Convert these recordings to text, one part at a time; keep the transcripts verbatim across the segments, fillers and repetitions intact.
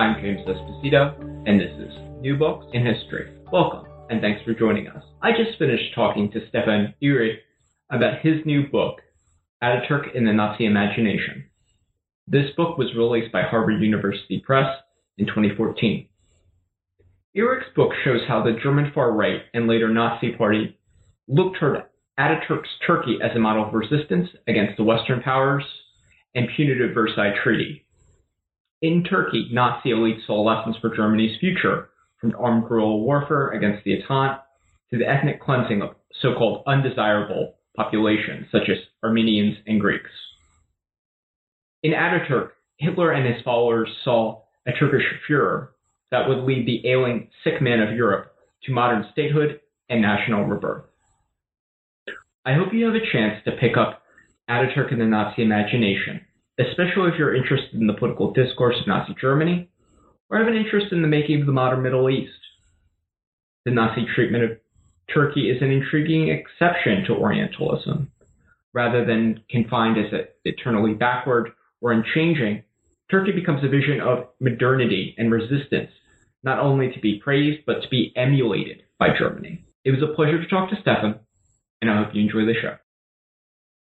I'm James Esposito, and this is New Books in History. Welcome, and thanks for joining us. I just finished talking to Stefan Ihrig about his new book, Ataturk in the Nazi Imagination. This book was released by Harvard University Press in twenty fourteen. Ihrig's book shows how the German far right and later Nazi party looked toward Ataturk's Turkey as a model of resistance against the Western powers and punitive Versailles Treaty. In Turkey, Nazi elites saw lessons for Germany's future, from armed guerrilla warfare against the Entente to the ethnic cleansing of so-called undesirable populations, such as Armenians and Greeks. In Ataturk, Hitler and his followers saw a Turkish Führer that would lead the ailing sick man of Europe to modern statehood and national rebirth. I hope you have a chance to pick up Ataturk in the Nazi Imagination, especially if you're interested in the political discourse of Nazi Germany, or have an interest in the making of the modern Middle East. The Nazi treatment of Turkey is an intriguing exception to Orientalism. Rather than confined as eternally backward or unchanging, Turkey becomes a vision of modernity and resistance, not only to be praised, but to be emulated by Germany. It was a pleasure to talk to Stefan, and I hope you enjoy the show.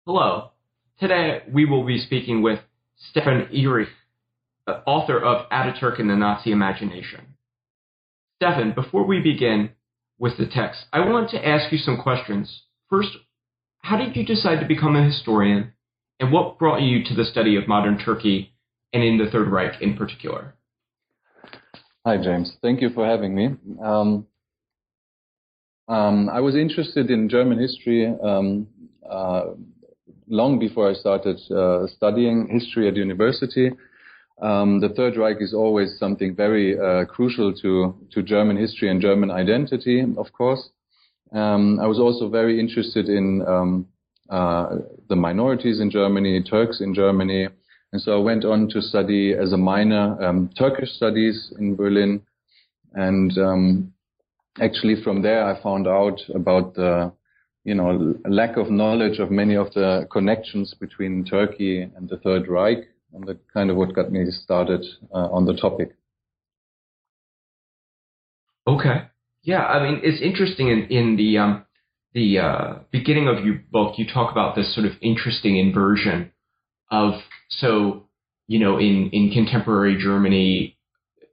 Hello. Today, we will be speaking with Stefan Ihrig, author of Ataturk in the Nazi Imagination. Stefan, before we begin with the text, I want to ask you some questions. First, how did you decide to become a historian, and what brought you to the study of modern Turkey and in the Third Reich in particular? Hi, James. Thank you for having me. Um, um, I was interested in German history um, uh, long before I started uh, studying history at university. Um, the Third Reich is always something very uh, crucial to, to German history and German identity, of course. Um, I was also very interested in um, uh, the minorities in Germany, Turks in Germany. And so I went on to study as a minor um, Turkish studies in Berlin. And um, actually from there I found out about the you know, lack of knowledge of many of the connections between Turkey and the Third Reich, and that kind of what got me started uh, on the topic. Okay. Yeah, I mean, it's interesting in, in the um, the uh, beginning of your book, you talk about this sort of interesting inversion of, so, you know, in, in contemporary Germany,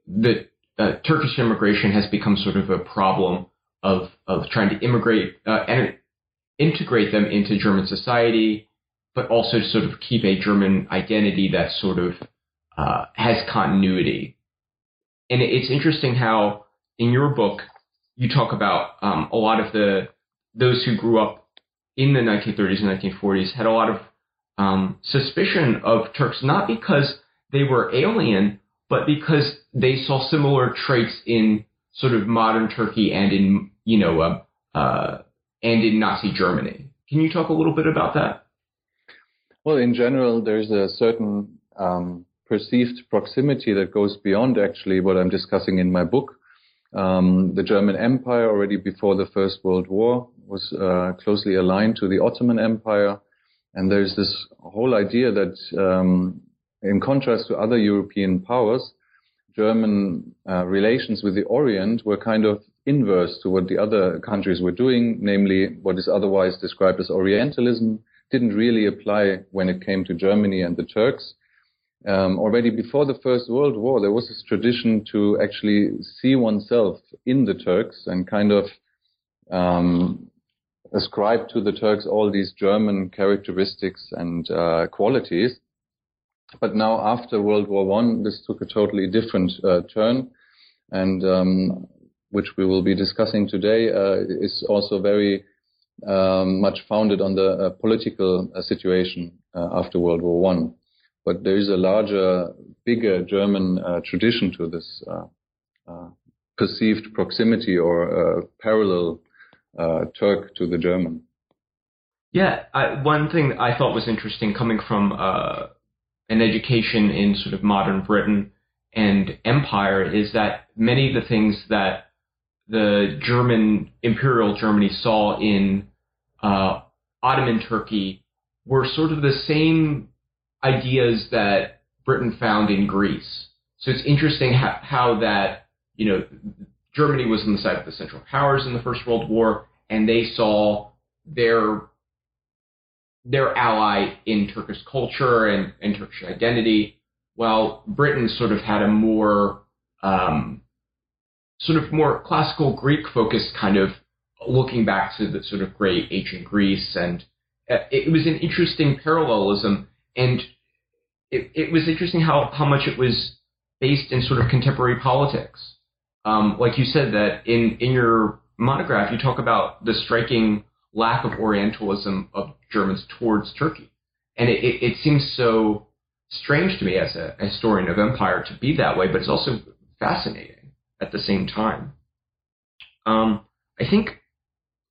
the uh, Turkish immigration has become sort of a problem of, of trying to immigrate uh, and integrate them into German society, but also to sort of keep a German identity that sort of uh, has continuity. And it's interesting how in your book, you talk about um, a lot of the those who grew up in the nineteen thirties and nineteen forties had a lot of um, suspicion of Turks, not because they were alien, but because they saw similar traits in sort of modern Turkey and in, you know, uh, uh and in Nazi Germany. Can you talk a little bit about that? Well, in general, there's a certain um, perceived proximity that goes beyond actually what I'm discussing in my book. Um, the German Empire, already before the First World War, was uh, closely aligned to the Ottoman Empire. And there's this whole idea that, um, in contrast to other European powers, German uh, relations with the Orient were kind of inverse to what the other countries were doing, namely what is otherwise described as Orientalism, didn't really apply when it came to Germany and the Turks. Um, already before the First World War, there was this tradition to actually see oneself in the Turks and kind of um, ascribe to the Turks all these German characteristics and uh, qualities. But now after World War One, this took a totally different uh, turn, and um, which we will be discussing today, uh, is also very um, much founded on the uh, political uh, situation uh, after World War One. But there is a larger, bigger German uh, tradition to this uh, uh, perceived proximity or uh, parallel uh, Turk to the German. Yeah, I, one thing I thought was interesting coming from uh, an education in sort of modern Britain and empire is that many of the things that the German, imperial Germany saw in uh, Ottoman Turkey were sort of the same ideas that Britain found in Greece. So it's interesting how, how that, you know, Germany was on the side of the Central Powers in the First World War, and they saw their their ally in Turkish culture and, and Turkish identity, while Britain sort of had a more um, sort of more classical Greek focused kind of looking back to the sort of great ancient Greece, and it was an interesting parallelism. And it, it was interesting how, how much it was based in sort of contemporary politics. Um, like you said, that in, in your monograph, you talk about the striking lack of Orientalism of Germans towards Turkey. And it, it, it seems so strange to me as a historian of empire to be that way, but it's also fascinating at the same time. Um, I think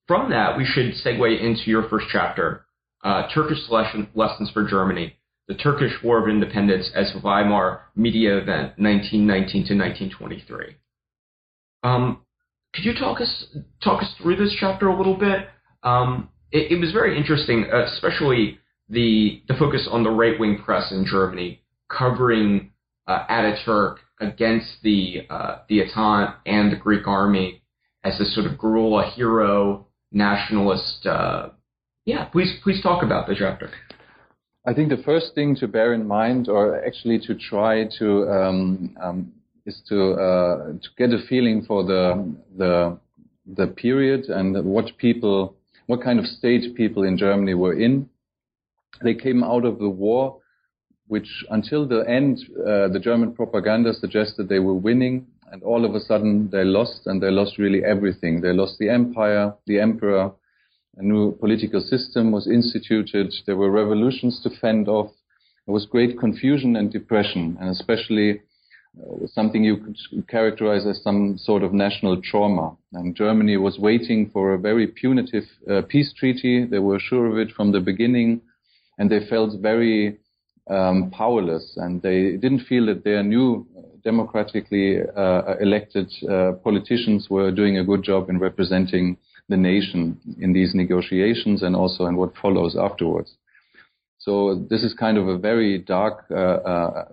from that, we should segue into your first chapter, Uh, Turkish lesson, Lessons for Germany, the Turkish War of Independence as a Weimar Media Event, nineteen nineteen to nineteen twenty-three. Um, could you talk us talk us through this chapter a little bit? Um, it, it was very interesting, especially the, the focus on the right-wing press in Germany, covering uh, Ataturk against the, uh, the Entente and the Greek army as a sort of guerrilla hero, nationalist uh Yeah, please please talk about the chapter. I think the first thing to bear in mind, or actually to try to, um, um, is to uh, to get a feeling for the the the period and what people, what kind of state people in Germany were in. They came out of the war, which until the end, uh, the German propaganda suggested they were winning, and all of a sudden they lost, and they lost really everything. They lost the empire, the emperor. A new political system was instituted. There were revolutions to fend off. There was great confusion and depression, and especially uh, something you could characterize as some sort of national trauma. And Germany was waiting for a very punitive uh, peace treaty. They were sure of it from the beginning, and they felt very um, powerless. And they didn't feel that their new democratically uh, elected uh, politicians were doing a good job in representing the nation in these negotiations and also in what follows afterwards. So this is kind of a very dark, uh, uh,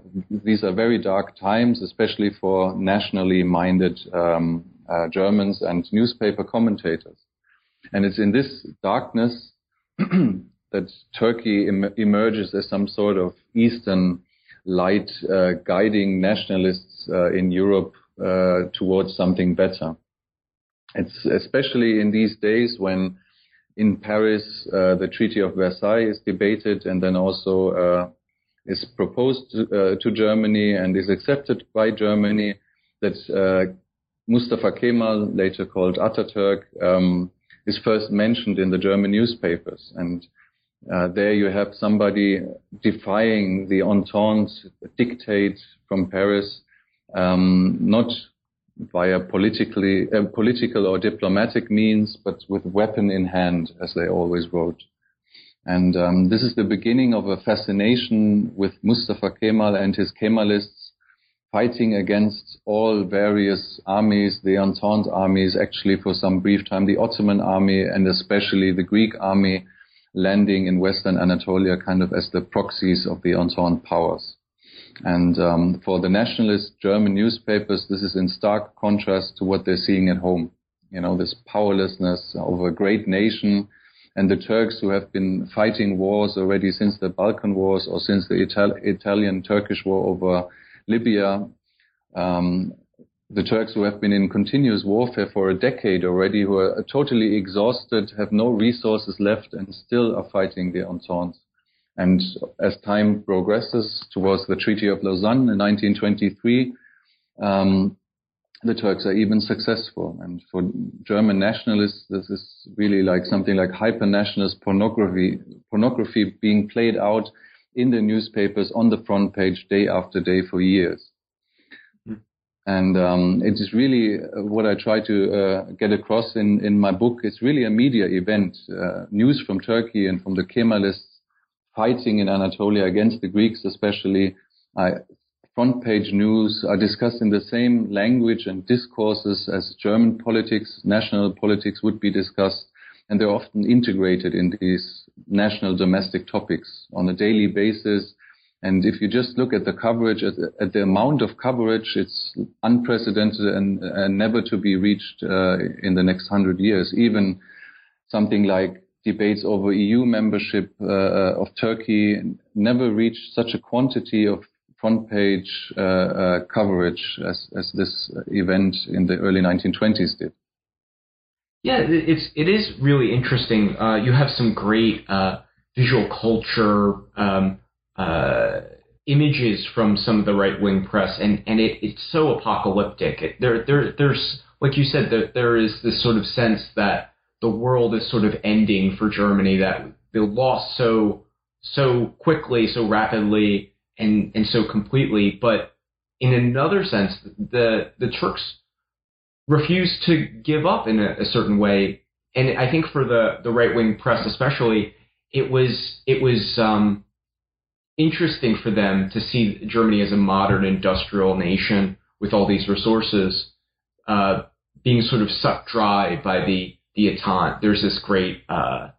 these are very dark times, especially for nationally minded um, uh, Germans and newspaper commentators. And it's in this darkness that Turkey em- emerges as some sort of Eastern light uh, guiding nationalists uh, in Europe uh, towards something better. It's especially in these days when in Paris uh, the Treaty of Versailles is debated and then also uh, is proposed to, uh, to Germany and is accepted by Germany, that uh, Mustafa Kemal, later called Ataturk, um, is first mentioned in the German newspapers. And uh, there you have somebody defying the Entente dictate from Paris, um, not via politically, uh, political or diplomatic means, but with weapon in hand, as they always wrote. And um, this is the beginning of a fascination with Mustafa Kemal and his Kemalists fighting against all various armies, the Entente armies, actually for some brief time, the Ottoman army, and especially the Greek army landing in Western Anatolia kind of as the proxies of the Entente powers. And um, for the nationalist German newspapers, this is in stark contrast to what they're seeing at home. You know, this powerlessness of a great nation, and the Turks who have been fighting wars already since the Balkan Wars or since the Ital- Italian-Turkish war over Libya. Um, the Turks who have been in continuous warfare for a decade already, who are totally exhausted, have no resources left, and still are fighting the Entente. And as time progresses towards the Treaty of Lausanne in nineteen twenty-three, um, the Turks are even successful. And for German nationalists, this is really like something like hyper-nationalist pornography, pornography being played out in the newspapers on the front page day after day for years. And um, it is really what I try to uh, get across in, in my book. It's really a media event, uh, news from Turkey and from the Kemalists fighting in Anatolia against the Greeks especially. I, front page news are discussed in the same language and discourses as German politics, national politics would be discussed. And they're often integrated in these national domestic topics on a daily basis. And if you just look at the coverage, at, at the amount of coverage, it's unprecedented and, and never to be reached uh, in the next hundred years. Even something like debates over E U membership uh, of Turkey never reached such a quantity of front page uh, uh, coverage as, as this event in the early nineteen twenties did. Yeah, it's it is really interesting. Uh, you have some great uh, visual culture Um, Uh, images from some of the right-wing press, and, and it, it's so apocalyptic. It, there, there, there's, like you said, there, there is this sort of sense that the world is sort of ending for Germany, that they lost so so quickly, so rapidly, and, and so completely. But in another sense, the, the Turks refused to give up in a, a certain way. And I think for the, the right-wing press especially, it was... It was um, interesting for them to see Germany as a modern industrial nation with all these resources uh, being sort of sucked dry by the, the Entente. There's this great uh,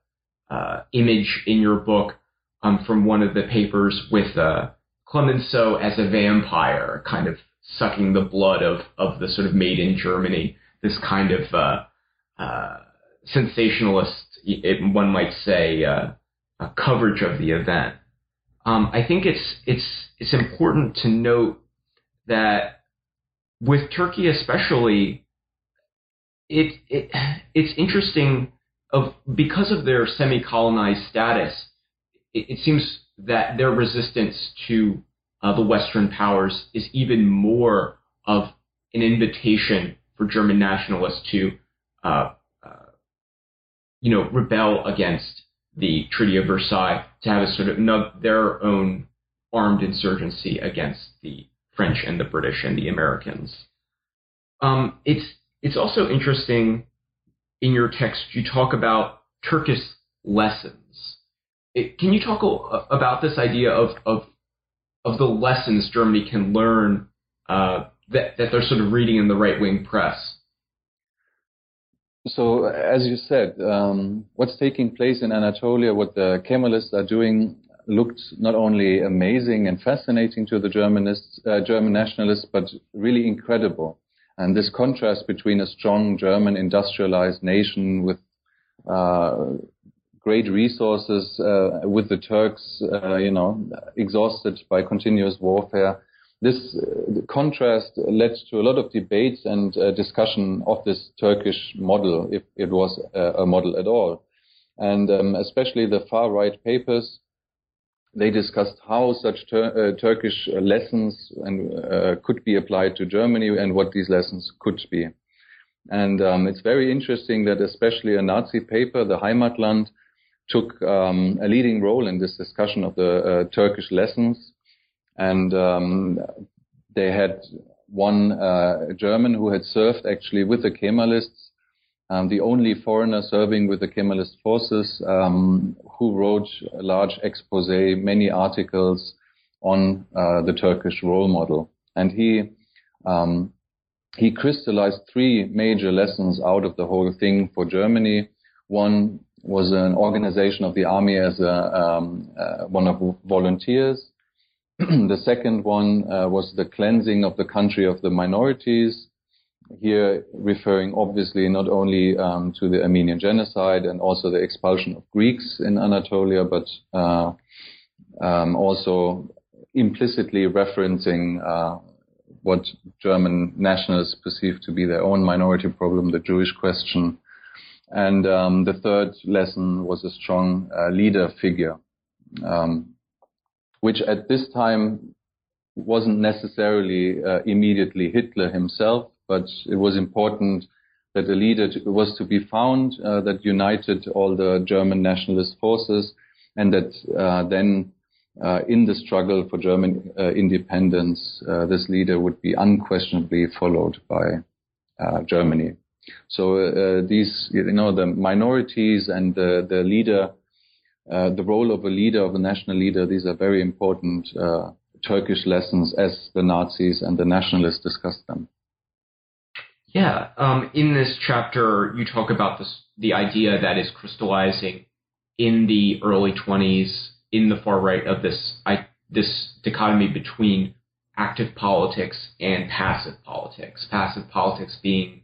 uh, image in your book um, from one of the papers with uh, Clemenceau as a vampire, kind of sucking the blood of, of the sort of made in Germany, this kind of uh, uh, sensationalist, it, one might say, uh, a coverage of the event. Um, I think it's it's it's important to note that with Turkey especially, it it it's interesting of because of their semi-colonized status, it, it seems that their resistance to uh, the Western powers is even more of an invitation for German nationalists to, uh, uh, you know, rebel against the Treaty of Versailles, to have a sort of no, their own armed insurgency against the French and the British and the Americans. Um, it's it's also interesting in your text you talk about Turkish lessons. It, can you talk a, about this idea of, of of the lessons Germany can learn uh, that that they're sort of reading in the right-wing press? So, as you said, um, what's taking place in Anatolia, what the Kemalists are doing, looked not only amazing and fascinating to the Germanists, uh, German nationalists, but really incredible. And this contrast between a strong German industrialized nation with uh, great resources, uh, with the Turks, uh, you know, exhausted by continuous warfare. This contrast led to a lot of debates and uh, discussion of this Turkish model, if it was a model at all. And um, especially the far-right papers, they discussed how such ter- uh, Turkish lessons and, uh, could be applied to Germany and what these lessons could be. And um, it's very interesting that especially a Nazi paper, the Heimatland, took um, a leading role in this discussion of the uh, Turkish lessons. And um, they had one uh, German who had served actually with the Kemalists, um, the only foreigner serving with the Kemalist forces, um, who wrote a large expose, many articles on uh, the Turkish role model. And he um, he crystallized three major lessons out of the whole thing for Germany. One was an organization of the army as a um, uh, one of volunteers. The second one uh, was the cleansing of the country of the minorities, here referring obviously not only um, to the Armenian genocide and also the expulsion of Greeks in Anatolia, but uh, um, also implicitly referencing uh, what German nationalists perceive to be their own minority problem, the Jewish question. And um, the third lesson was a strong uh, leader figure. Um, which at this time wasn't necessarily uh, immediately Hitler himself, but it was important that a leader to, was to be found uh, that united all the German nationalist forces, and that uh, then uh, in the struggle for German uh, independence, uh, this leader would be unquestionably followed by uh, Germany. So uh, these, you know, the minorities and the, the leader, uh, the role of a leader, of a national leader, these are very important uh, Turkish lessons as the Nazis and the nationalists discussed them. Yeah. Um, in this chapter, you talk about this, the idea that is crystallizing in the early twenties in the far right of this, I, this dichotomy between active politics and passive politics, passive politics being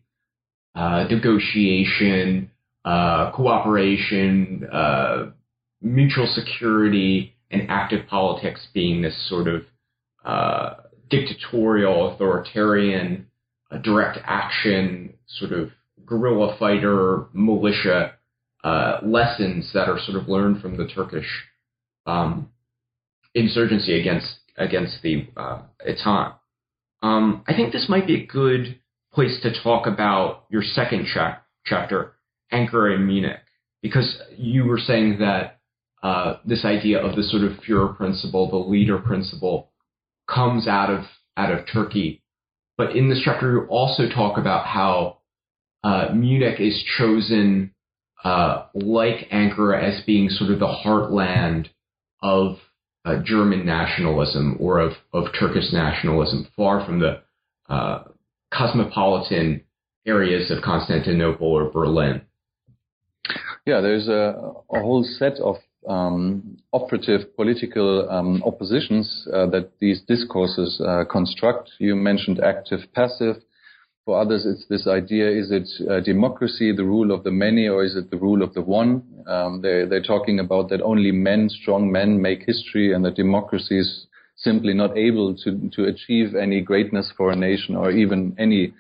Uh, negotiation, uh, cooperation, uh, mutual security, and active politics being this sort of uh, dictatorial, authoritarian, uh, direct action, sort of guerrilla fighter, militia uh, lessons that are sort of learned from the Turkish um, insurgency against against the uh, Entente. Um, I think this might be a good place to talk about your second cha- chapter, Ankara and Munich, because you were saying that uh, this idea of the sort of Führer principle, the leader principle, comes out of out of Turkey. But in this chapter, you also talk about how uh, Munich is chosen, uh, like Ankara, as being sort of the heartland of uh, German nationalism or of, of Turkish nationalism, far from the uh, cosmopolitan areas of Constantinople or Berlin. Yeah, there's a, a whole set of um, operative political um, oppositions uh, that these discourses uh, construct. You mentioned active, passive. For others, it's this idea, is it uh, democracy, the rule of the many, or is it the rule of the one? Um, they, they're talking about that only men, strong men, make history, and that democracy is simply not able to, to achieve any greatness for a nation or even any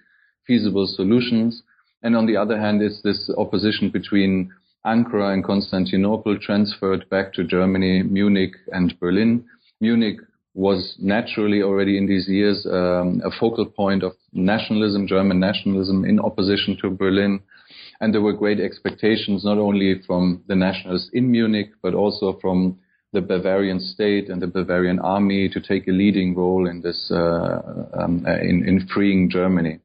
feasible solutions. And on the other hand, it's this opposition between Ankara and Constantinople transferred back to Germany, Munich and Berlin. Munich was naturally already in these years um, a focal point of nationalism, German nationalism in opposition to Berlin. And there were great expectations, not only from the nationalists in Munich, but also from the Bavarian state and the Bavarian army to take a leading role in this, uh, um, in, in freeing Germany.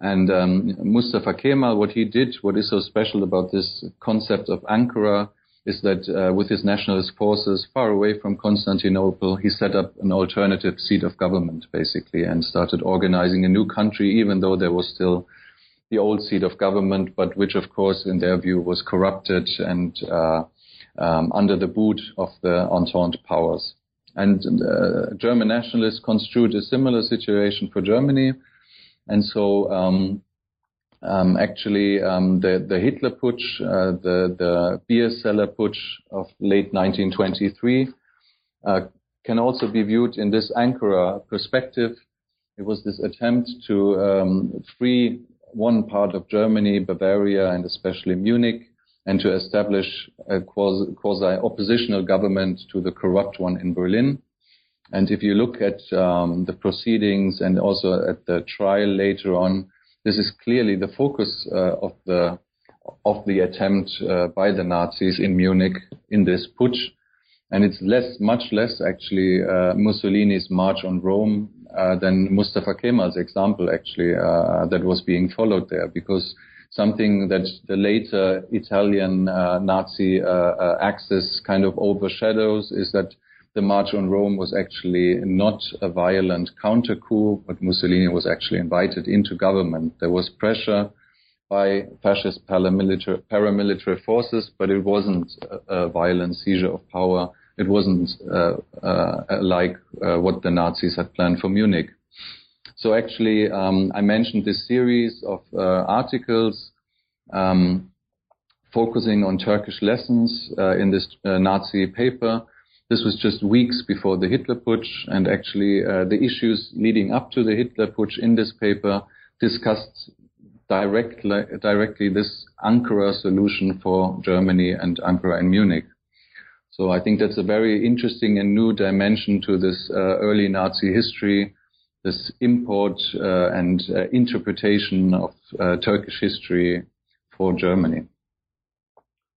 And um, Mustafa Kemal, what he did, what is so special about this concept of Ankara is that uh, with his nationalist forces far away from Constantinople, he set up an alternative seat of government, basically, and started organizing a new country, even though there was still the old seat of government, but which, of course, in their view, was corrupted and uh Um, under the boot of the Entente powers. And uh, German nationalists construed a similar situation for Germany. And so um, um, actually um, the, the Hitler Putsch, uh, the, the beer cellar putsch of late nineteen twenty-three uh, can also be viewed in this Ankara perspective. It was this attempt to um, free one part of Germany, Bavaria, and especially Munich, and to establish a quasi-oppositional government to the corrupt one in Berlin. And if you look at um, the proceedings and also at the trial later on, this is clearly the focus uh, of the of the attempt uh, by the Nazis in Munich in this putsch. And it's less, much less actually uh, Mussolini's March on Rome uh, than Mustafa Kemal's example actually uh, that was being followed there, because something that the later Italian uh, Nazi uh, uh, axis kind of overshadows is that the March on Rome was actually not a violent counter coup, but Mussolini was actually invited into government. There was pressure by fascist paramilitary, paramilitary forces, but it wasn't a, a violent seizure of power. It wasn't uh, uh, like uh, what the Nazis had planned for Munich. So actually, um, I mentioned this series of uh, articles um, focusing on Turkish lessons uh, in this uh, Nazi paper. This was just weeks before the Hitler Putsch, and actually uh, the issues leading up to the Hitler Putsch in this paper discussed directly, directly this Ankara solution for Germany and Ankara and Munich. So I think that's a very interesting and new dimension to this uh, early Nazi history, this import uh, and uh, interpretation of uh, Turkish history for Germany.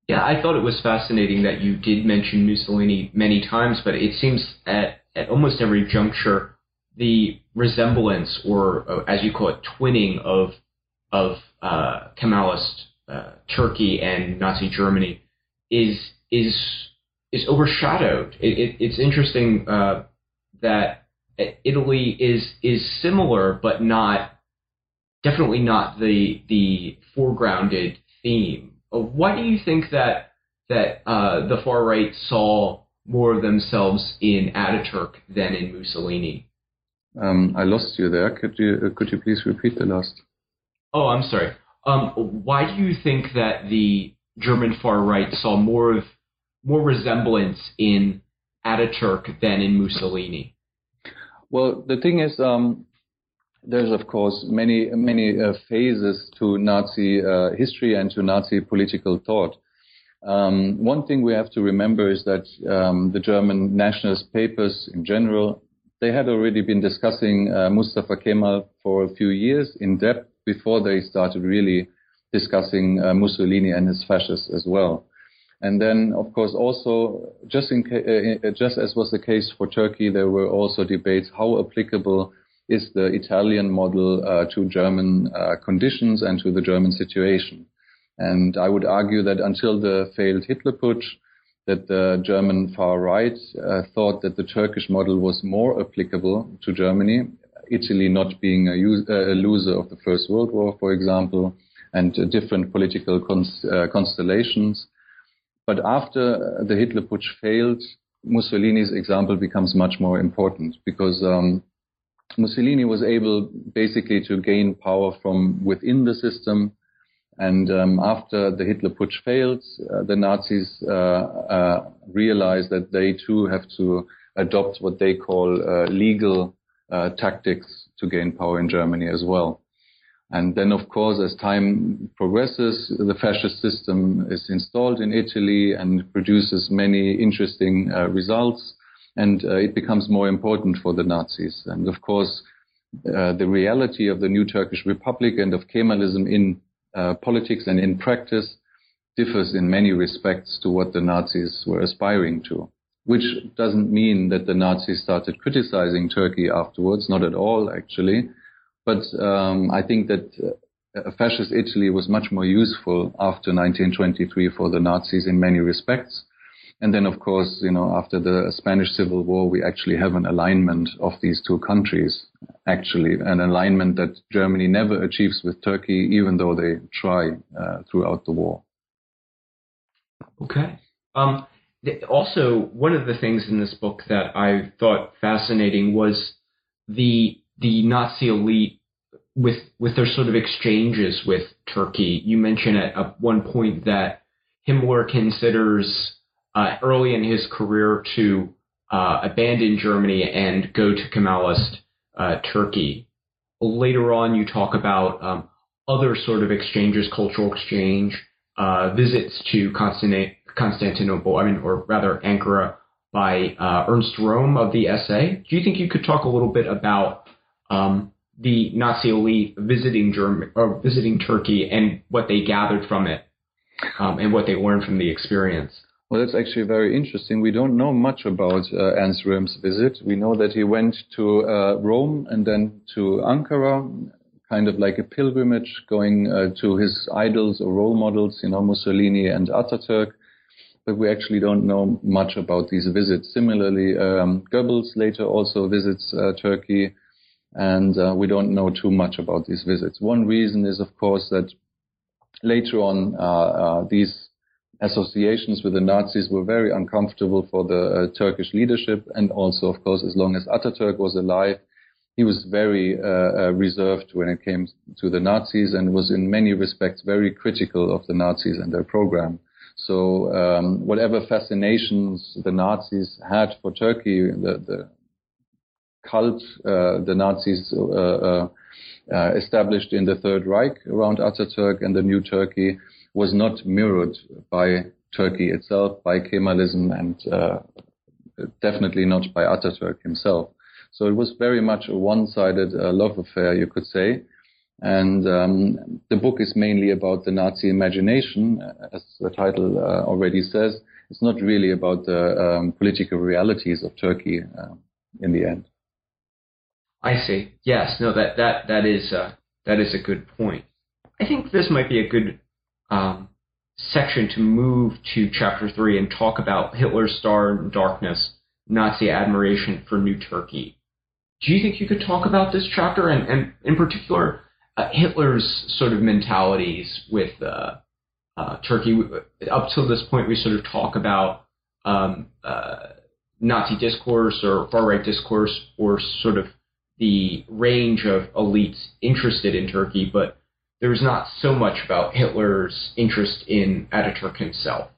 Yeah, I thought it was fascinating that you did mention Mussolini many times, but it seems at, at almost every juncture, the resemblance, or as you call it, twinning of of uh, Kemalist uh, Turkey and Nazi Germany is is is overshadowed. It, it, it's interesting uh, that Italy is is similar, but not definitely not the the foregrounded theme. Why do you think that that uh, the far right saw more of themselves in Ataturk than in Mussolini? Um, I lost you there. Could you could you please repeat the last? Oh, I'm sorry. Um, why do you think that the German far right saw more of more resemblance in Ataturk than in Mussolini? Well, the thing is, um, there's, of course, many, many uh, phases to Nazi uh, history and to Nazi political thought. Um, one thing we have to remember is that um, the German nationalist papers in general, they had already been discussing uh, Mustafa Kemal for a few years in depth before they started really discussing uh, Mussolini and his fascists as well. And then, of course, also, just, in ca- uh, just as was the case for Turkey, there were also debates how applicable is the Italian model uh, to German uh, conditions and to the German situation. And I would argue that until the failed Hitler Putsch, that the German far right uh, thought that the Turkish model was more applicable to Germany, Italy not being a, use, uh, a loser of the First World War, for example, and uh, different political cons- uh, constellations. But after the Hitler Putsch failed, Mussolini's example becomes much more important because um, Mussolini was able basically to gain power from within the system. And um, after the Hitler Putsch failed, uh, the Nazis uh, uh, realized that they too have to adopt what they call uh, legal uh, tactics to gain power in Germany as well. And then, of course, as time progresses, the fascist system is installed in Italy and produces many interesting uh, results. And uh, it becomes more important for the Nazis. And, of course, uh, the reality of the new Turkish Republic and of Kemalism in uh, politics and in practice differs in many respects to what the Nazis were aspiring to, which doesn't mean that the Nazis started criticizing Turkey afterwards, not at all, actually. But um, I think that uh, fascist Italy was much more useful after nineteen twenty-three for the Nazis in many respects. And then, of course, you know, after the Spanish Civil War, we actually have an alignment of these two countries, actually, an alignment that Germany never achieves with Turkey, even though they try uh, throughout the war. Okay. Um, th- also, one of the things in this book that I thought fascinating was the the Nazi elite with with their sort of exchanges with Turkey. You mentioned at, at one point that Himmler considers uh, early in his career to uh, abandon Germany and go to Kemalist uh, Turkey. Later on, you talk about um, other sort of exchanges, cultural exchange, uh, visits to Constant- Constantinople, I mean, or rather Ankara by uh, Ernst Röhm of the S A. Do you think you could talk a little bit about um, the Nazi elite visiting Germany or visiting Turkey and what they gathered from it um, and what they learned from the experience? Well, that's actually very interesting. We don't know much about uh, Ernst Röhm's visit. We know that he went to uh, Rome and then to Ankara, kind of like a pilgrimage, going uh, to his idols or role models, you know, Mussolini and Ataturk. But we actually don't know much about these visits. Similarly, um, Goebbels later also visits uh, Turkey. And uh, we don't know too much about these visits. One reason is, of course, that later on uh, uh, these associations with the Nazis were very uncomfortable for the uh, Turkish leadership. And also, of course, as long as Ataturk was alive, he was very uh, uh, reserved when it came to the Nazis and was in many respects very critical of the Nazis and their program. So um, whatever fascinations the Nazis had for Turkey, the, the cult uh, the Nazis uh, uh, uh, established in the Third Reich around Ataturk and the New Turkey was not mirrored by Turkey itself, by Kemalism, and uh, definitely not by Ataturk himself. So it was very much a one-sided uh, love affair, you could say. And um, the book is mainly about the Nazi imagination, as the title uh, already says. It's not really about the um, political realities of Turkey uh, in the end. I see. Yes. No. That that that is uh, that is a good point. I think this might be a good um, section to move to chapter three and talk about Hitler's Star in Darkness, Nazi admiration for New Turkey. Do you think you could talk about this chapter and, and in particular, uh, Hitler's sort of mentalities with uh, uh, Turkey? Up till this point, we sort of talk about um, uh, Nazi discourse or far-right discourse or sort of the range of elites interested in Turkey, but there's not so much about Hitler's interest in Ataturk himself.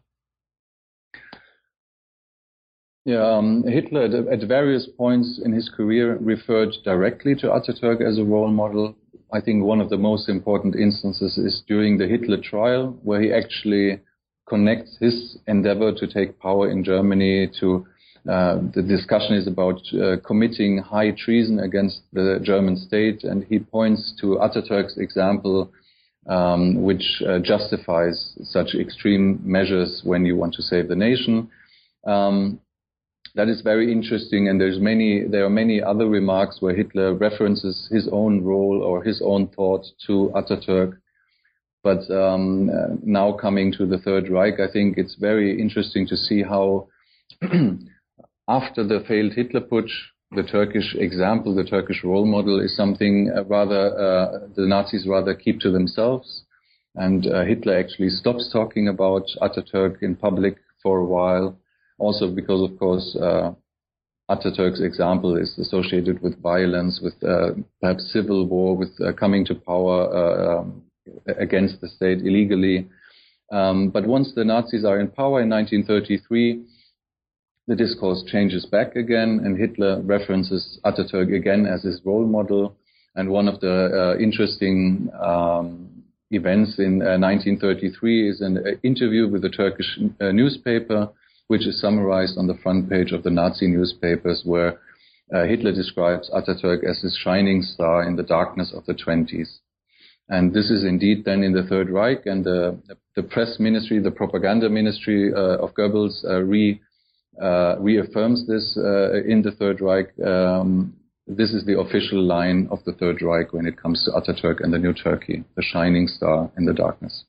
Yeah, um, Hitler at various points in his career referred directly to Ataturk as a role model. I think one of the most important instances is during the Hitler trial, where he actually connects his endeavor to take power in Germany to Uh, the discussion is about uh, committing high treason against the German state, and he points to Ataturk's example, um, which uh, justifies such extreme measures when you want to save the nation. Um, that is very interesting, and there's many. There are many other remarks where Hitler references his own role or his own thought to Ataturk. But um, uh, now coming to the Third Reich, I think it's very interesting to see how. After the failed Hitler Putsch, the Turkish example, the Turkish role model is something rather uh, the Nazis rather keep to themselves. And uh, Hitler actually stops talking about Ataturk in public for a while, also because, of course, uh, Ataturk's example is associated with violence, with uh, perhaps civil war, with uh, coming to power uh, um, against the state illegally. Um, but once the Nazis are in power in nineteen thirty-three, the discourse changes back again, and Hitler references Ataturk again as his role model. And one of the uh, interesting um, events in uh, nineteen thirty-three is an uh, interview with a Turkish uh, newspaper, which is summarized on the front page of the Nazi newspapers, where uh, Hitler describes Ataturk as his shining star in the darkness of the twenties. And this is indeed then in the Third Reich, and the, the press ministry, the propaganda ministry uh, of Goebbels uh, re Uh, reaffirms this uh, in the Third Reich. Um, this is the official line of the Third Reich when it comes to Ataturk and the New Turkey, the shining star in the darkness.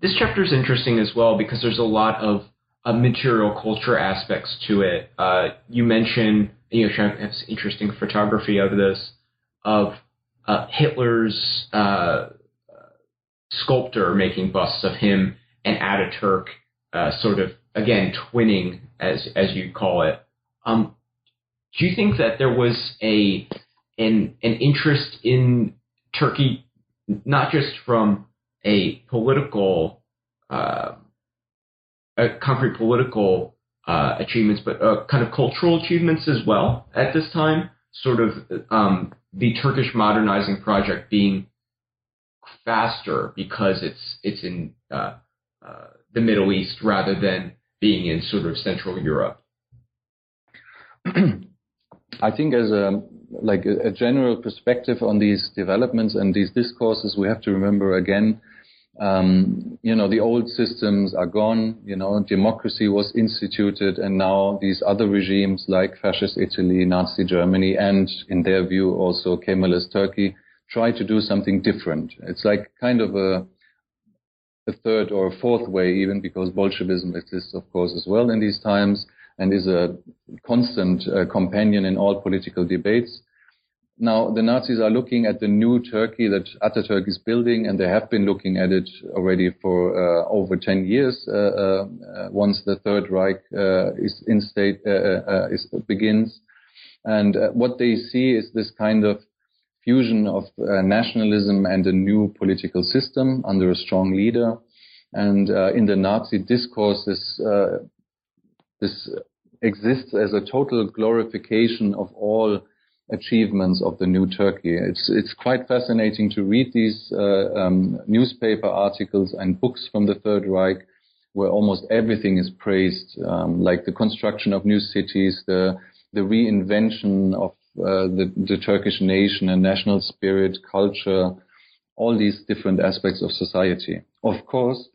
This chapter is interesting as well because there's a lot of uh, material culture aspects to it. Uh, you mentioned, you know, has interesting photography of this, of uh, Hitler's uh, sculptor making busts of him and Ataturk, uh, sort of, again, twinning, as as you call it. Um, do you think that there was a an an interest in Turkey, not just from a political, uh, a concrete political uh, achievements, but uh, kind of cultural achievements as well at this time? Sort of um, the Turkish modernizing project being faster because it's it's in uh, uh, the Middle East rather than being in sort of Central Europe. I think as a like a, a general perspective on these developments and these discourses, we have to remember again, um, you know, the old systems are gone, you know, democracy was instituted, and now these other regimes like fascist Italy, Nazi Germany, and in their view also Kemalist Turkey try to do something different. It's like kind of a a third or a fourth way, even, because Bolshevism exists, of course, as well in these times and is a constant uh, companion in all political debates. Now, the Nazis are looking at the new Turkey that Ataturk is building, and they have been looking at it already for uh, over ten years, uh, uh, once the Third Reich uh, is in state, uh, uh, is, begins. And uh, what they see is this kind of fusion of uh, nationalism and a new political system under a strong leader. And uh, in the Nazi discourse, this, uh, this exists as a total glorification of all achievements of the new Turkey. It's, it's quite fascinating to read these uh, um, newspaper articles and books from the Third Reich, where almost everything is praised, um, like the construction of new cities, the, the reinvention of uh, the, the Turkish nation and national spirit, culture, all these different aspects of society. Of course,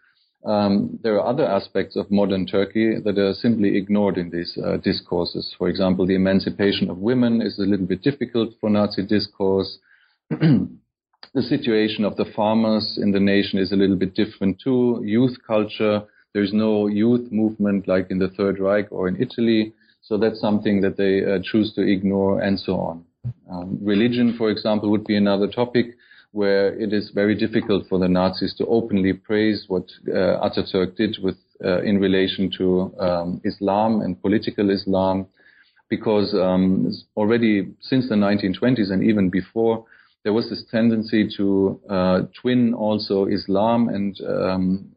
um, there are other aspects of modern Turkey that are simply ignored in these uh, discourses. For example, the emancipation of women is a little bit difficult for Nazi discourse. The situation of the farmers in the nation is a little bit different too. Youth culture, there's no youth movement like in the Third Reich or in Italy. So that's something that they uh, choose to ignore, and so on. Um, religion, for example, would be another topic where it is very difficult for the Nazis to openly praise what uh, Ataturk did with uh, in relation to um, Islam and political Islam, because um, already since the nineteen twenties and even before, there was this tendency to uh, twin also Islam and um,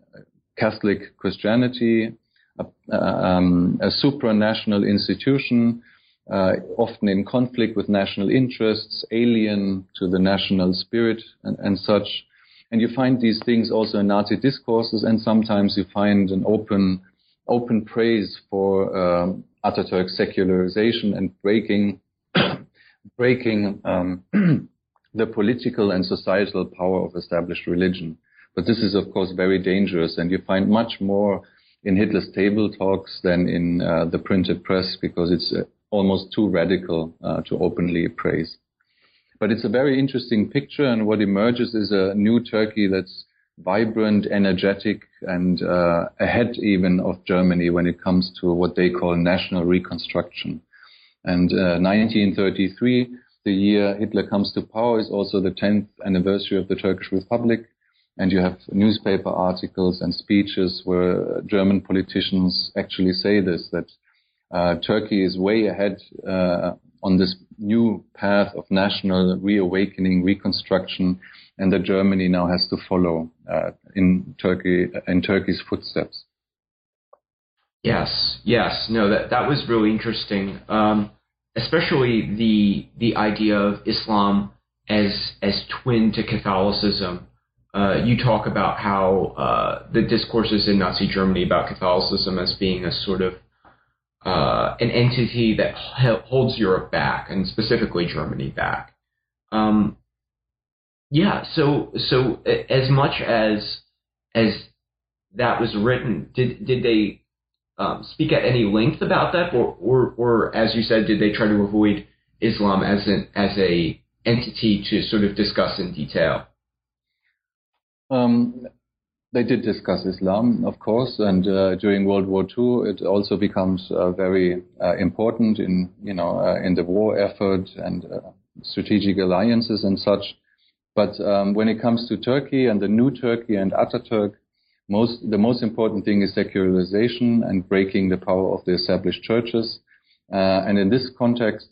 Catholic Christianity, a, um, a supranational institution, uh, often in conflict with national interests, alien to the national spirit, and, and such. And you find these things also in Nazi discourses, and sometimes you find an open, open praise for uh, Atatürk's secularization and breaking, breaking. Um, the political and societal power of established religion. But this is, of course, very dangerous, and you find much more in Hitler's table talks than in uh, the printed press, because it's uh, almost too radical uh, to openly praise. But it's a very interesting picture, and what emerges is a new Turkey that's vibrant, energetic, and uh, ahead even of Germany when it comes to what they call national reconstruction. And uh, nineteen thirty-three, the year Hitler comes to power, is also the tenth anniversary of the Turkish Republic, and you have newspaper articles and speeches where German politicians actually say this, that uh, Turkey is way ahead uh, on this new path of national reawakening, reconstruction, and that Germany now has to follow uh, in Turkey in Turkey's footsteps. Yes, yes. No, that, that was really interesting. Um, especially the the idea of Islam as as twin to Catholicism. Uh, you talk about how uh, the discourses in Nazi Germany about Catholicism as being a sort of uh, an entity that holds Europe back, and specifically Germany back. Um, yeah, so so as much as as that was written, did did they Um, speak at any length about that, or, or, or as you said, did they try to avoid Islam as an as a entity to sort of discuss in detail? Um, they did discuss Islam, of course, and uh, during World War Two, it also becomes uh, very uh, important in you know uh, in the war effort and uh, strategic alliances and such. But um, when it comes to Turkey and the new Turkey and Ataturk, Most, the most important thing is secularization and breaking the power of the established churches. Uh, and in this context,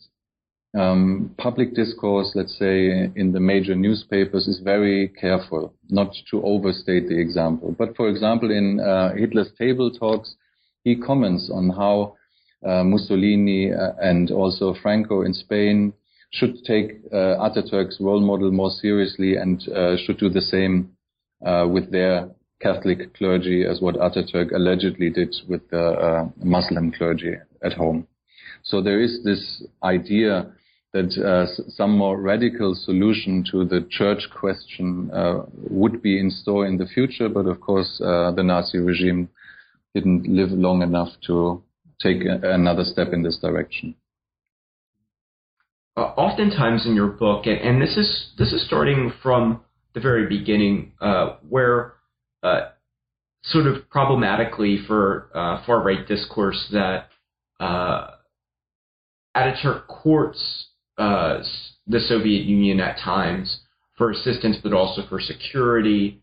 um, public discourse, let's say, in the major newspapers is very careful not to overstate the example. But for example, in uh, Hitler's table talks, he comments on how uh, Mussolini uh, and also Franco in Spain should take uh, Ataturk's role model more seriously and uh, should do the same uh, with their Catholic clergy as what Ataturk allegedly did with the uh, Muslim clergy at home. So there is this idea that uh, some more radical solution to the church question uh, would be in store in the future, but of course uh, the Nazi regime didn't live long enough to take a- another step in this direction. Uh, oftentimes in your book, and, and this is this is starting from the very beginning, uh, where Uh, sort of problematically for uh, far-right discourse that uh, Ataturk courts uh, the Soviet Union at times for assistance, but also for security.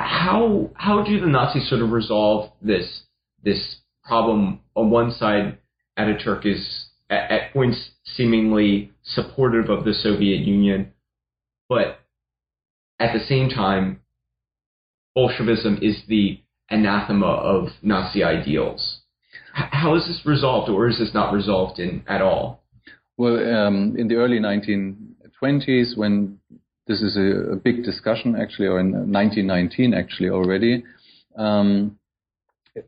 How how do the Nazis sort of resolve this this problem? On one side, Ataturk is at, at points seemingly supportive of the Soviet Union, but at the same time, Bolshevism is the anathema of Nazi ideals. How is this resolved, or is this not resolved in at all? Well, um, in the early nineteen twenties, when this is a, a big discussion, actually, or in nineteen nineteen, actually, already, um,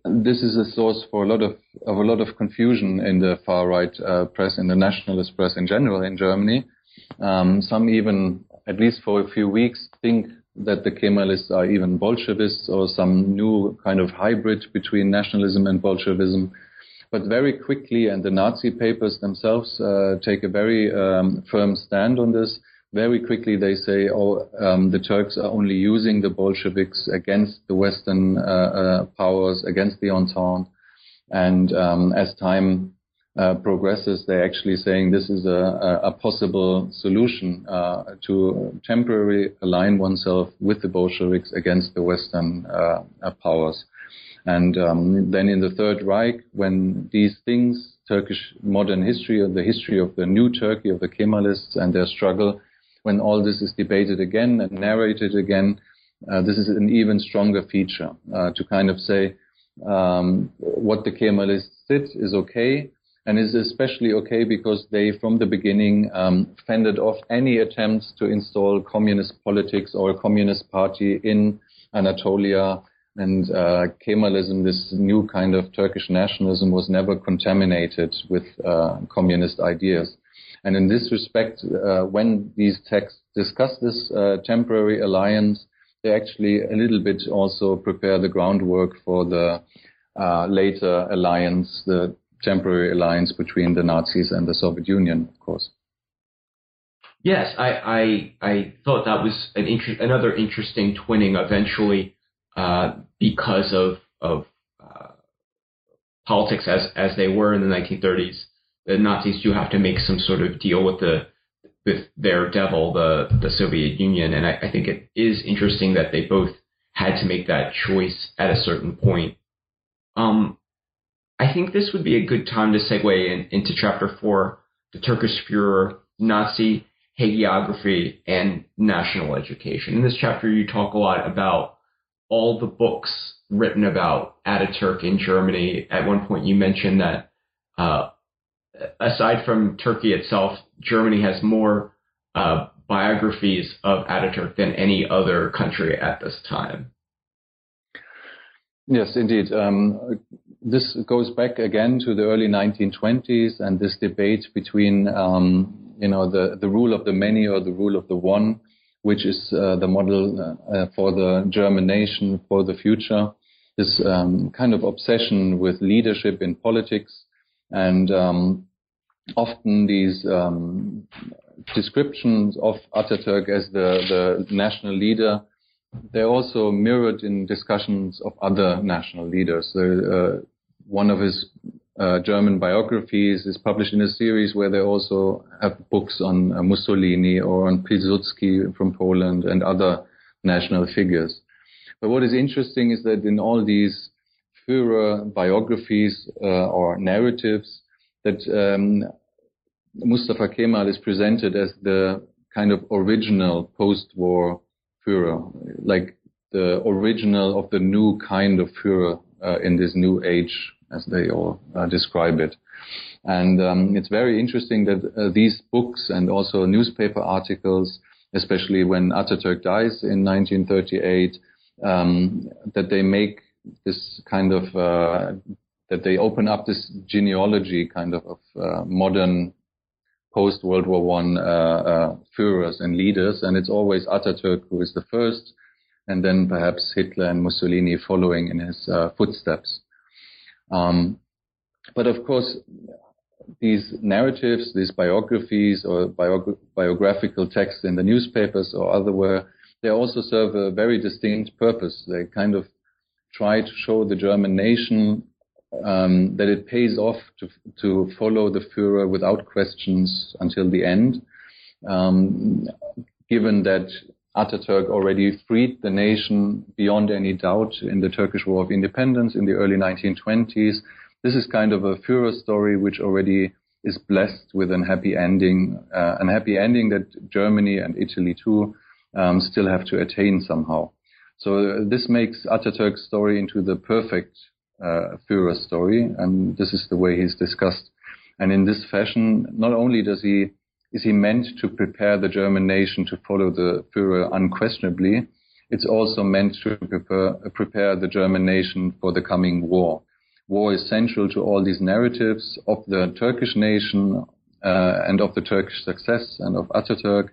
this is a source for a lot of, of a lot of confusion in the far right uh, press, in the nationalist press in general in Germany. Um, some even, at least for a few weeks, think that the Kemalists are even Bolshevists or some new kind of hybrid between nationalism and Bolshevism. But very quickly, and the Nazi papers themselves uh, take a very um, firm stand on this. Very quickly they say, oh, um, the Turks are only using the Bolsheviks against the Western uh, uh, powers, against the Entente. And um, as time uh, progresses, they're actually saying this is a, a possible solution uh, to temporarily align oneself with the Bolsheviks against the Western uh, powers. And um, then in the Third Reich, when these things, Turkish modern history, or the history of the new Turkey, of the Kemalists and their struggle, when all this is debated again and narrated again, uh, this is an even stronger feature uh, to kind of say um, what the Kemalists did is okay, and is especially okay because they, from the beginning, um, fended off any attempts to install communist politics or a communist party in Anatolia, and uh, Kemalism, this new kind of Turkish nationalism, was never contaminated with uh, communist ideas. And in this respect, uh, when these texts discuss this uh, temporary alliance, they actually a little bit also prepare the groundwork for the uh, later alliance, the temporary alliance between the Nazis and the Soviet Union, of course. Yes, I I, I thought that was an inter- another interesting twinning eventually uh, because of of uh, politics as as they were in the nineteen thirties. The Nazis do have to make some sort of deal with the with their devil, the the Soviet Union, and I, I think it is interesting that they both had to make that choice at a certain point. Um, I think this would be a good time to segue in, into Chapter Four: the Turkish Führer, Nazi hagiography, and national education. In this chapter, you talk a lot about all the books written about Ataturk in Germany. At one point, you mentioned that. Uh, Aside from Turkey itself, Germany has more uh, biographies of Ataturk than any other country at this time. Yes, indeed. Um, this goes back again to the early nineteen twenties and this debate between, um, you know, the, the rule of the many or the rule of the one, which is uh, the model uh, for the German nation for the future. This um, kind of obsession with leadership in politics. And um, often these um, descriptions of Ataturk as the, the national leader, they're also mirrored in discussions of other national leaders. So, uh, one of his uh, German biographies is published in a series where they also have books on uh, Mussolini or on Piłsudski from Poland and other national figures. But what is interesting is that in all these Führer biographies uh, or narratives, that um, Mustafa Kemal is presented as the kind of original post-war Führer, like the original of the new kind of Führer uh, in this new age, as they all uh, describe it. And um, it's very interesting that uh, these books and also newspaper articles, especially when Ataturk dies in nineteen thirty-eight, um, that they make this kind of, uh, that they open up this genealogy kind of, of uh, modern post-World War One uh, uh, Führers and leaders. And it's always Ataturk who is the first, and then perhaps Hitler and Mussolini following in his uh, footsteps. Um, but of course, these narratives, these biographies or biog- biographical texts in the newspapers or otherwhere, they also serve a very distinct purpose. They kind of try to show the German nation um, that it pays off to to follow the Führer without questions until the end, um, given that Ataturk already freed the nation beyond any doubt in the Turkish War of Independence in the early nineteen twenties. This is kind of a Führer story which already is blessed with an happy ending, uh, an happy ending that Germany and Italy too um, still have to attain somehow. So this makes Ataturk's story into the perfect uh, Führer story, and this is the way he's discussed. And in this fashion, not only does he is he meant to prepare the German nation to follow the Führer unquestionably, It's also meant to prepare, prepare the German nation for the coming war. War is central to all these narratives of the Turkish nation uh, and of the Turkish success and of Ataturk.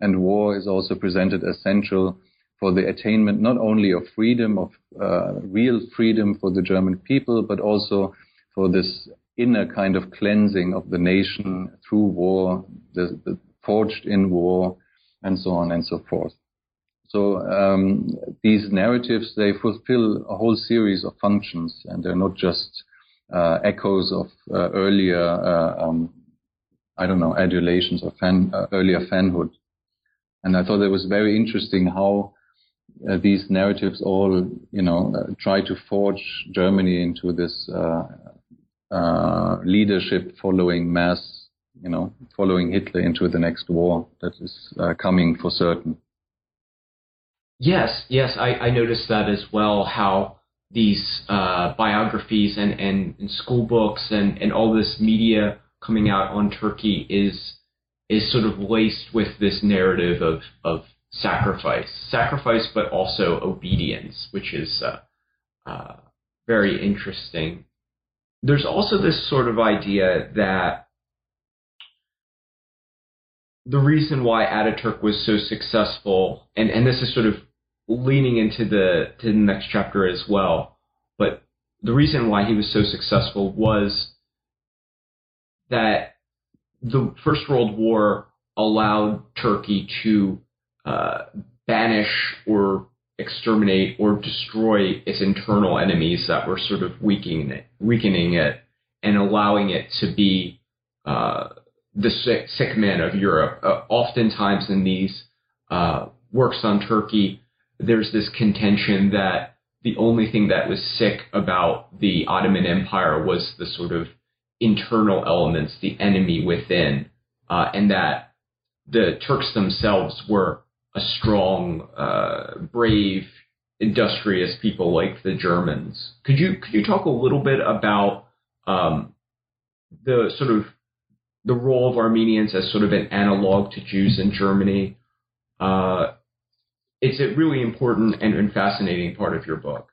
And war is also presented as central for the attainment not only of freedom, of uh, real freedom for the German people, but also for this inner kind of cleansing of the nation through war, the, the forged in war, and so on and so forth. So um, these narratives, they fulfill a whole series of functions, and they're not just uh, echoes of uh, earlier, uh, um, I don't know, adulations or fan, uh, earlier fanhood. And I thought it was very interesting how uh, these narratives all, you know, uh, try to forge Germany into this uh, uh, leadership following mass, you know, following Hitler into the next war that is uh, coming for certain. Yes, yes, I, I noticed that as well, how these uh, biographies and, and, and school books and, and all this media coming out on Turkey is is sort of laced with this narrative of, of sacrifice. Sacrifice, but also obedience, which is uh, uh, very interesting. There's also this sort of idea that the reason why Ataturk was so successful, and, and this is sort of leaning into the to the next chapter as well, but the reason why he was so successful was that the First World War allowed Turkey to uh, banish or exterminate or destroy its internal enemies that were sort of weakening it, weakening it and allowing it to be uh, the sick, sick man of Europe. Uh, oftentimes in these uh, works on Turkey, there's this contention that the only thing that was sick about the Ottoman Empire was the sort of internal elements, the enemy within, uh, and that the Turks themselves were a strong, uh, brave, industrious people like the Germans. Could you could you talk a little bit about um, the sort of the role of Armenians as sort of an analog to Jews in Germany? Uh, it's a really important and, and fascinating part of your book.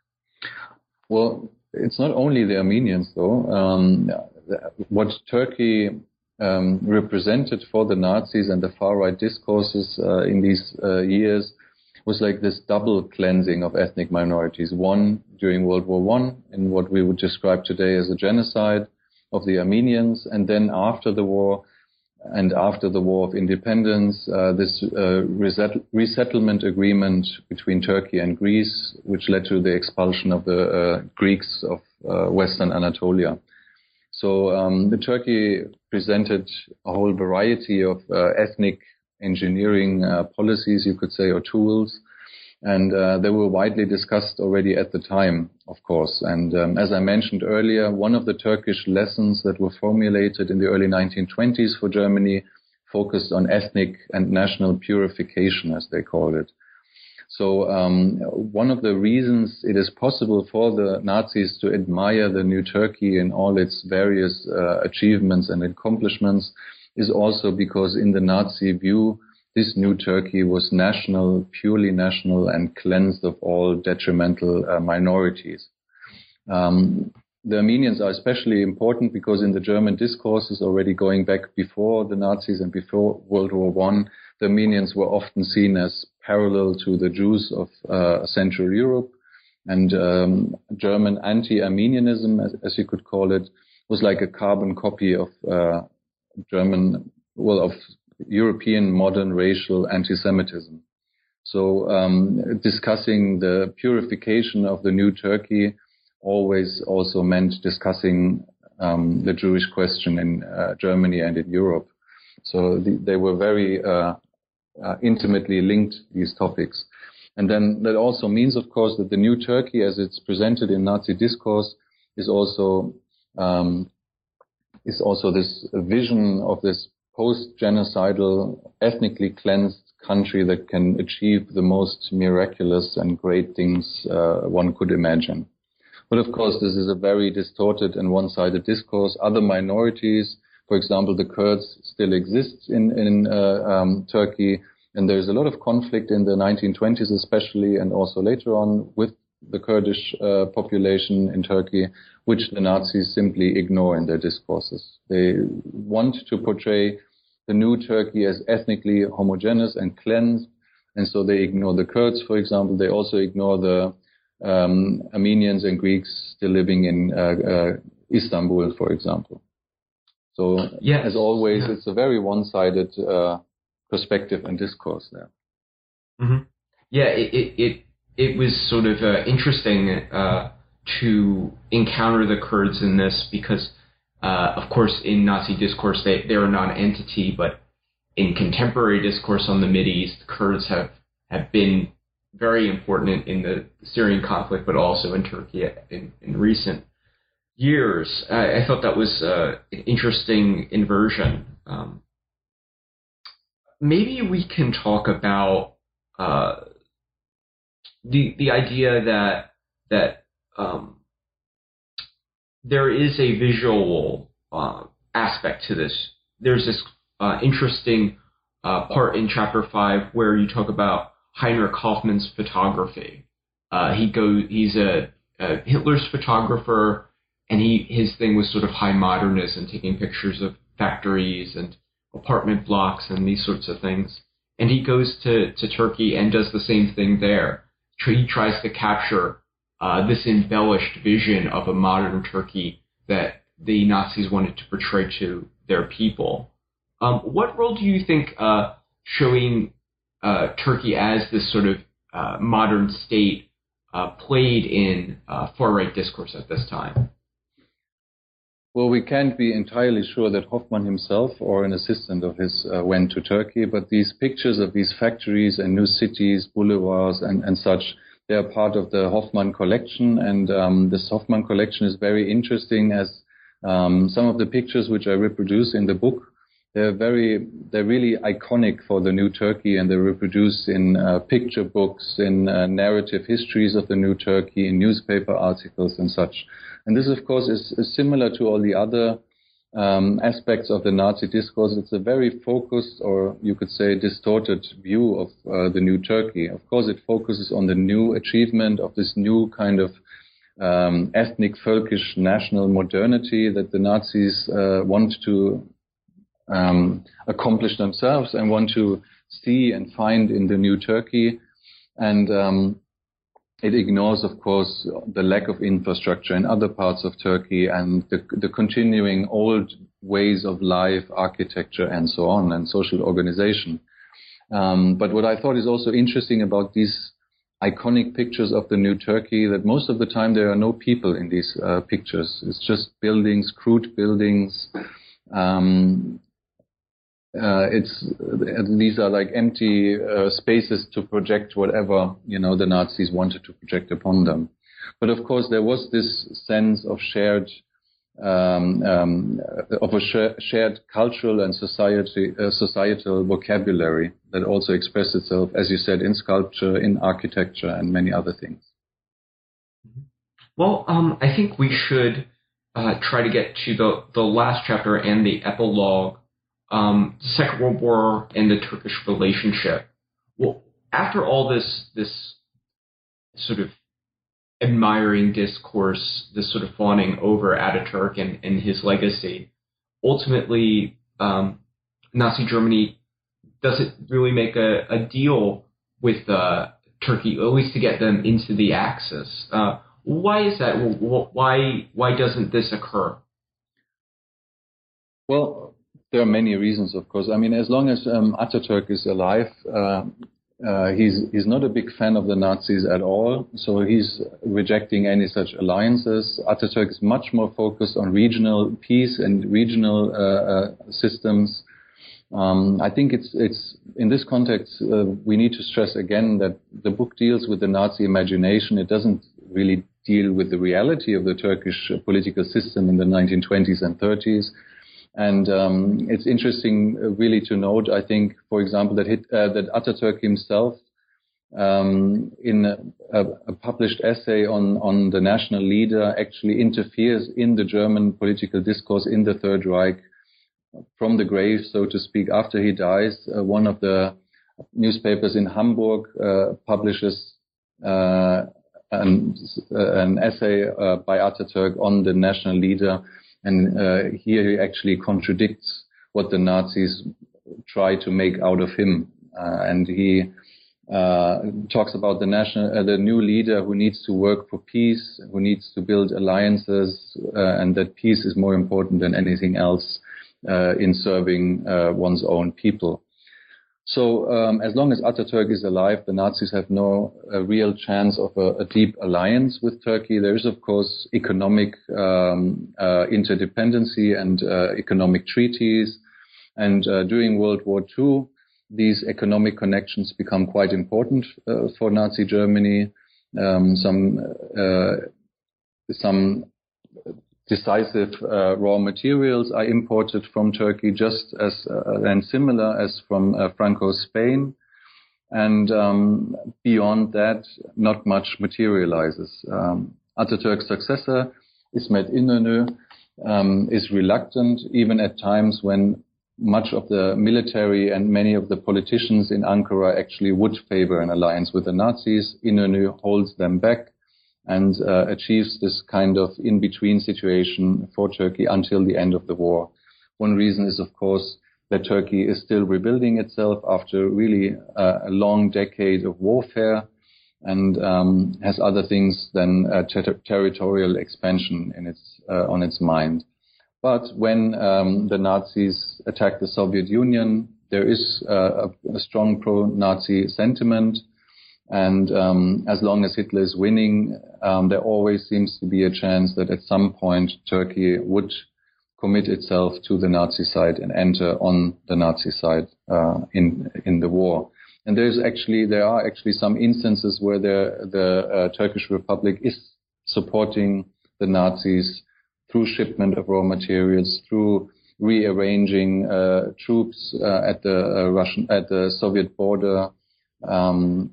Well, it's not only the Armenians, though. Um, what Turkey um, represented for the Nazis and the far-right discourses uh, in these uh, years was like this double cleansing of ethnic minorities. One, during World War One, in what we would describe today as a genocide of the Armenians, and then after the war, and after the War of Independence, uh, this uh, reset- resettlement agreement between Turkey and Greece, which led to the expulsion of the uh, Greeks of uh, Western Anatolia. So um, the Turkey presented a whole variety of uh, ethnic engineering uh, policies, you could say, or tools, and uh, they were widely discussed already at the time, of course. And um, as I mentioned earlier, one of the Turkish lessons that were formulated in the early nineteen twenties for Germany focused on ethnic and national purification, as they called it. So um, one of the reasons it is possible for the Nazis to admire the new Turkey in all its various uh, achievements and accomplishments is also because in the Nazi view, this new Turkey was national, purely national, and cleansed of all detrimental uh, minorities. Um, the Armenians are especially important because in the German discourses already going back before the Nazis and before World War One, the Armenians were often seen as parallel to the Jews of uh, Central Europe. And um, German anti-Armenianism, as, as you could call it, was like a carbon copy of uh, German, well, of European modern racial anti-Semitism. So um, discussing the purification of the new Turkey always also meant discussing um, the Jewish question in uh, Germany and in Europe. So the, they were very uh, uh, intimately linked, these topics. And then that also means, of course, that the new Turkey, as it's presented in Nazi discourse, is also um, is also this vision of this post-genocidal, ethnically cleansed country that can achieve the most miraculous and great things uh, one could imagine. But of course, this is a very distorted and one-sided discourse. Other minorities, for example, the Kurds, still exist in, in uh, um, Turkey, And there's a lot of conflict in the nineteen twenties especially, and also later on, with the Kurdish uh, population in Turkey, which the Nazis simply ignore in their discourses. They want to portray the new Turkey as ethnically homogeneous and cleansed, and so they ignore the Kurds, for example. They also ignore the um, Armenians and Greeks still living in uh, uh, Istanbul, for example. So, yes. as always, yeah. it's a very one-sided uh, perspective and discourse there. Mm-hmm. Yeah, it, it, it it was sort of uh, interesting uh, to encounter the Kurds in this because, uh, of course, in Nazi discourse, they, they're a non-entity, but in contemporary discourse on the Mideast, the Kurds have, have been very important in the Syrian conflict, but also in Turkey in, in recent years. I, I thought that was uh, an interesting inversion. Um, maybe we can talk about uh, the the idea that that um, there is a visual uh, aspect to this. There's this uh, interesting uh, part in chapter five where you talk about Heinrich Hoffmann's photography. Uh, he go he's a, a Hitler's photographer. And he his thing was sort of high modernism, taking pictures of factories and apartment blocks and these sorts of things. And he goes to, to Turkey and does the same thing there. He tries to capture uh, this embellished vision of a modern Turkey that the Nazis wanted to portray to their people. Um, what role do you think uh, showing uh, Turkey as this sort of uh, modern state uh, played in uh, far-right discourse at this time? Well, we can't be entirely sure that Hoffman himself or an assistant of his uh, went to Turkey, but these pictures of these factories and new cities, boulevards and, and such, they are part of the Hoffman collection. And um, this Hoffman collection is very interesting as um, some of the pictures which I reproduce in the book, they're very, they're really iconic for the new Turkey, and they're reproduced in uh, picture books, in uh, narrative histories of the new Turkey, in newspaper articles and such. And this, of course, is, is similar to all the other um, aspects of the Nazi discourse. It's a very focused, or you could say distorted, view of uh, the new Turkey. Of course, it focuses on the new achievement of this new kind of um, ethnic, folkish, national modernity that the Nazis uh, want to um, accomplish themselves and want to see and find in the new Turkey. And um, it ignores, of course, the lack of infrastructure in other parts of Turkey and the, the continuing old ways of life, architecture, and so on, and social organization. Um, but what I thought is also interesting about these iconic pictures of the new Turkey, that most of the time there are no people in these uh, pictures. It's just buildings, crude buildings. Um, Uh, it's these are like empty uh, spaces to project whatever, you know, the Nazis wanted to project upon them. But of course, there was this sense of shared, um, um, of a sh- shared cultural and society, uh, societal vocabulary that also expressed itself, as you said, in sculpture, in architecture, and many other things. Well, um, I think we should uh, try to get to the the last chapter and the epilogue. Um, the Second World War and the Turkish relationship. Well, after all this, this sort of admiring discourse, this sort of fawning over Ataturk and, and his legacy, ultimately, um, Nazi Germany doesn't really make a, a deal with uh, Turkey, at least to get them into the Axis. Uh, why is that? Why why doesn't this occur? Well, there are many reasons, of course. I mean, as long as um, Ataturk is alive, uh, uh, he's he's not a big fan of the Nazis at all. So he's rejecting any such alliances. Ataturk is much more focused on regional peace and regional uh, uh, systems. Um, I think it's it's in this context uh, we need to stress again that the book deals with the Nazi imagination. It doesn't really deal with the reality of the Turkish political system in the nineteen twenties and thirties. And um, it's interesting, uh, really, to note. I think, for example, that Hit, uh, that Ataturk himself, um, in a, a published essay on on the national leader, actually interferes in the German political discourse in the Third Reich from the grave, so to speak, after he dies. Uh, one of the newspapers in Hamburg uh, publishes uh, an, an essay uh, by Ataturk on the national leader. And uh, here he actually contradicts what the Nazis try to make out of him. Uh, and he uh, talks about the national, uh, the new leader who needs to work for peace, who needs to build alliances, uh, and that peace is more important than anything else uh, in serving uh, one's own people. So um, as long as Ataturk is alive, the Nazis have no uh, real chance of a, a deep alliance with Turkey. There is, of course, economic um, uh, interdependency and uh, economic treaties. And uh, during World War Two, these economic connections become quite important uh, for Nazi Germany. Um, some uh, some decisive uh, raw materials are imported from Turkey, just as uh, and similar as from uh, Franco's Spain. And um, beyond that, not much materializes. Um, Ataturk's successor, İsmet İnönü, um, is reluctant, even at times when much of the military and many of the politicians in Ankara actually would favor an alliance with the Nazis. İnönü holds them back and uh, achieves this kind of in-between situation for Turkey until the end of the war. One reason is, of course, that Turkey is still rebuilding itself after really uh, a long decade of warfare and um, has other things than uh, ter- territorial expansion in its, uh, on its mind. But when um, the Nazis attack the Soviet Union, there is uh, a, a strong pro-Nazi sentiment. And um, as long as Hitler is winning, um, there always seems to be a chance that at some point Turkey would commit itself to the Nazi side and enter on the Nazi side uh, in in the war. And there's actually there are actually some instances where the the uh, Turkish Republic is supporting the Nazis through shipment of raw materials, through rearranging uh, troops uh, at the uh, Russian at the Soviet border. Um,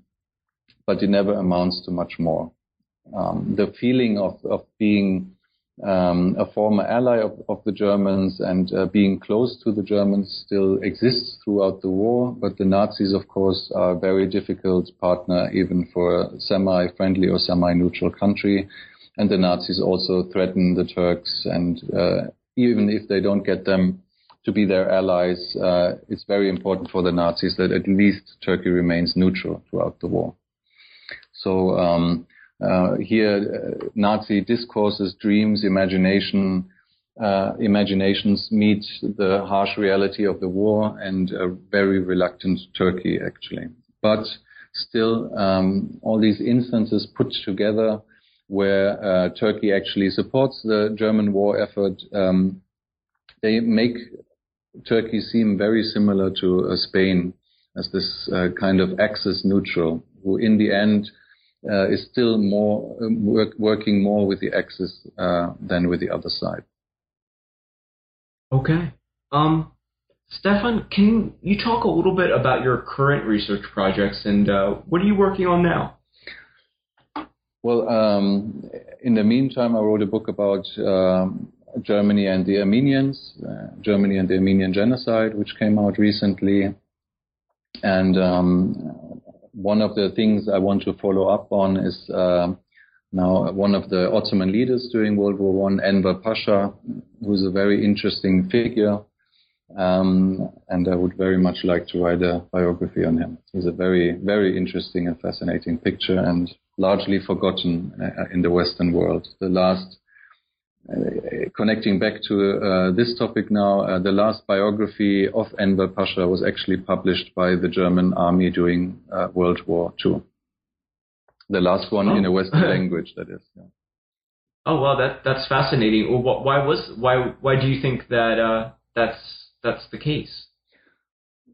But it never amounts to much more. Um, the feeling of, of being um, a former ally of, of the Germans and uh, being close to the Germans still exists throughout the war. But the Nazis, of course, are a very difficult partner, even for a semi-friendly or semi-neutral country. And the Nazis also threaten the Turks. And uh, even if they don't get them to be their allies, uh, it's very important for the Nazis that at least Turkey remains neutral throughout the war. So um, uh, here, uh, Nazi discourses, dreams, imagination, uh, imaginations meet the harsh reality of the war and a very reluctant Turkey, actually. But still, um, all these instances put together where uh, Turkey actually supports the German war effort, um, they make Turkey seem very similar to uh, Spain as this uh, kind of Axis neutral, who in the end Uh, is still more um, work, working more with the Axis uh, than with the other side. Okay. Um, Stefan, can you talk a little bit about your current research projects and uh, what are you working on now? Well, um, in the meantime, I wrote a book about um, Germany and the Armenians, uh, Germany and the Armenian Genocide, which came out recently. And um, one of the things I want to follow up on is uh, now one of the Ottoman leaders during World War One, Enver Pasha, who's a very interesting figure, um, and I would very much like to write a biography on him. He's a very, very interesting and fascinating picture, and largely forgotten uh, in the Western world. The last, uh, connecting back to uh, this topic now, uh, the last biography of Enver Pasha was actually published by the German army during uh, World War Two. The last one oh. in a Western language, that is. Yeah. Oh wow, that that's fascinating. Well, why was why why do you think that uh, that's that's the case?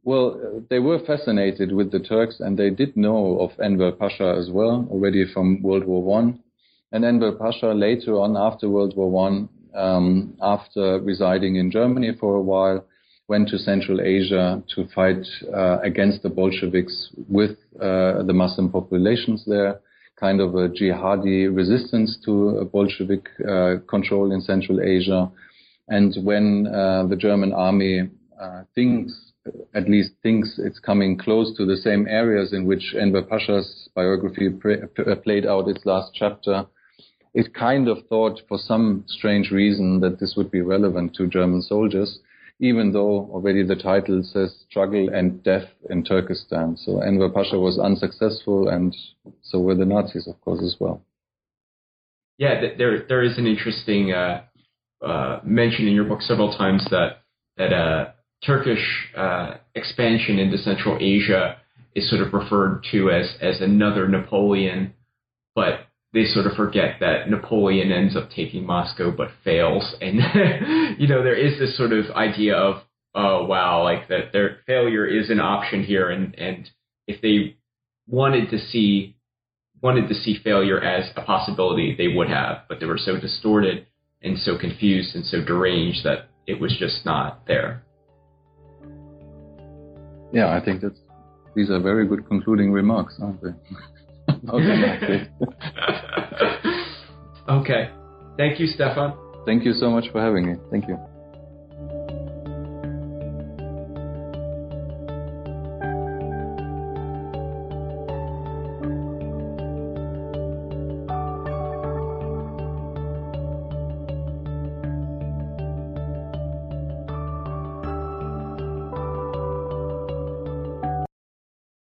Well, they were fascinated with the Turks, and they did know of Enver Pasha as well already from World War One. And Enver Pasha later on, after World War One, um, after residing in Germany for a while, went to Central Asia to fight uh, against the Bolsheviks with uh, the Muslim populations there, kind of a jihadi resistance to Bolshevik uh, control in Central Asia. And when uh, the German army uh, thinks at least thinks it's coming close to the same areas in which Enver Pasha's biography pre- played out its last chapter, it kind of thought for some strange reason that this would be relevant to German soldiers, even though already the title says struggle and death in Turkestan. So Enver Pasha was unsuccessful, and so were the Nazis, of course, as well. Yeah, there there is an interesting uh, uh, mention in your book several times that that uh, Turkish uh, expansion into Central Asia is sort of referred to as as another Napoleon, but they sort of forget that Napoleon ends up taking Moscow but fails. And, you know, there is this sort of idea of, oh, wow, like that their failure is an option here. And, and if they wanted to see wanted to see failure as a possibility, they would have. But they were so distorted and so confused and so deranged that it was just not there. Yeah, I think that's, these are very good concluding remarks, aren't they? Okay. Okay. Thank you, Stefan. Thank you so much for having me. Thank you.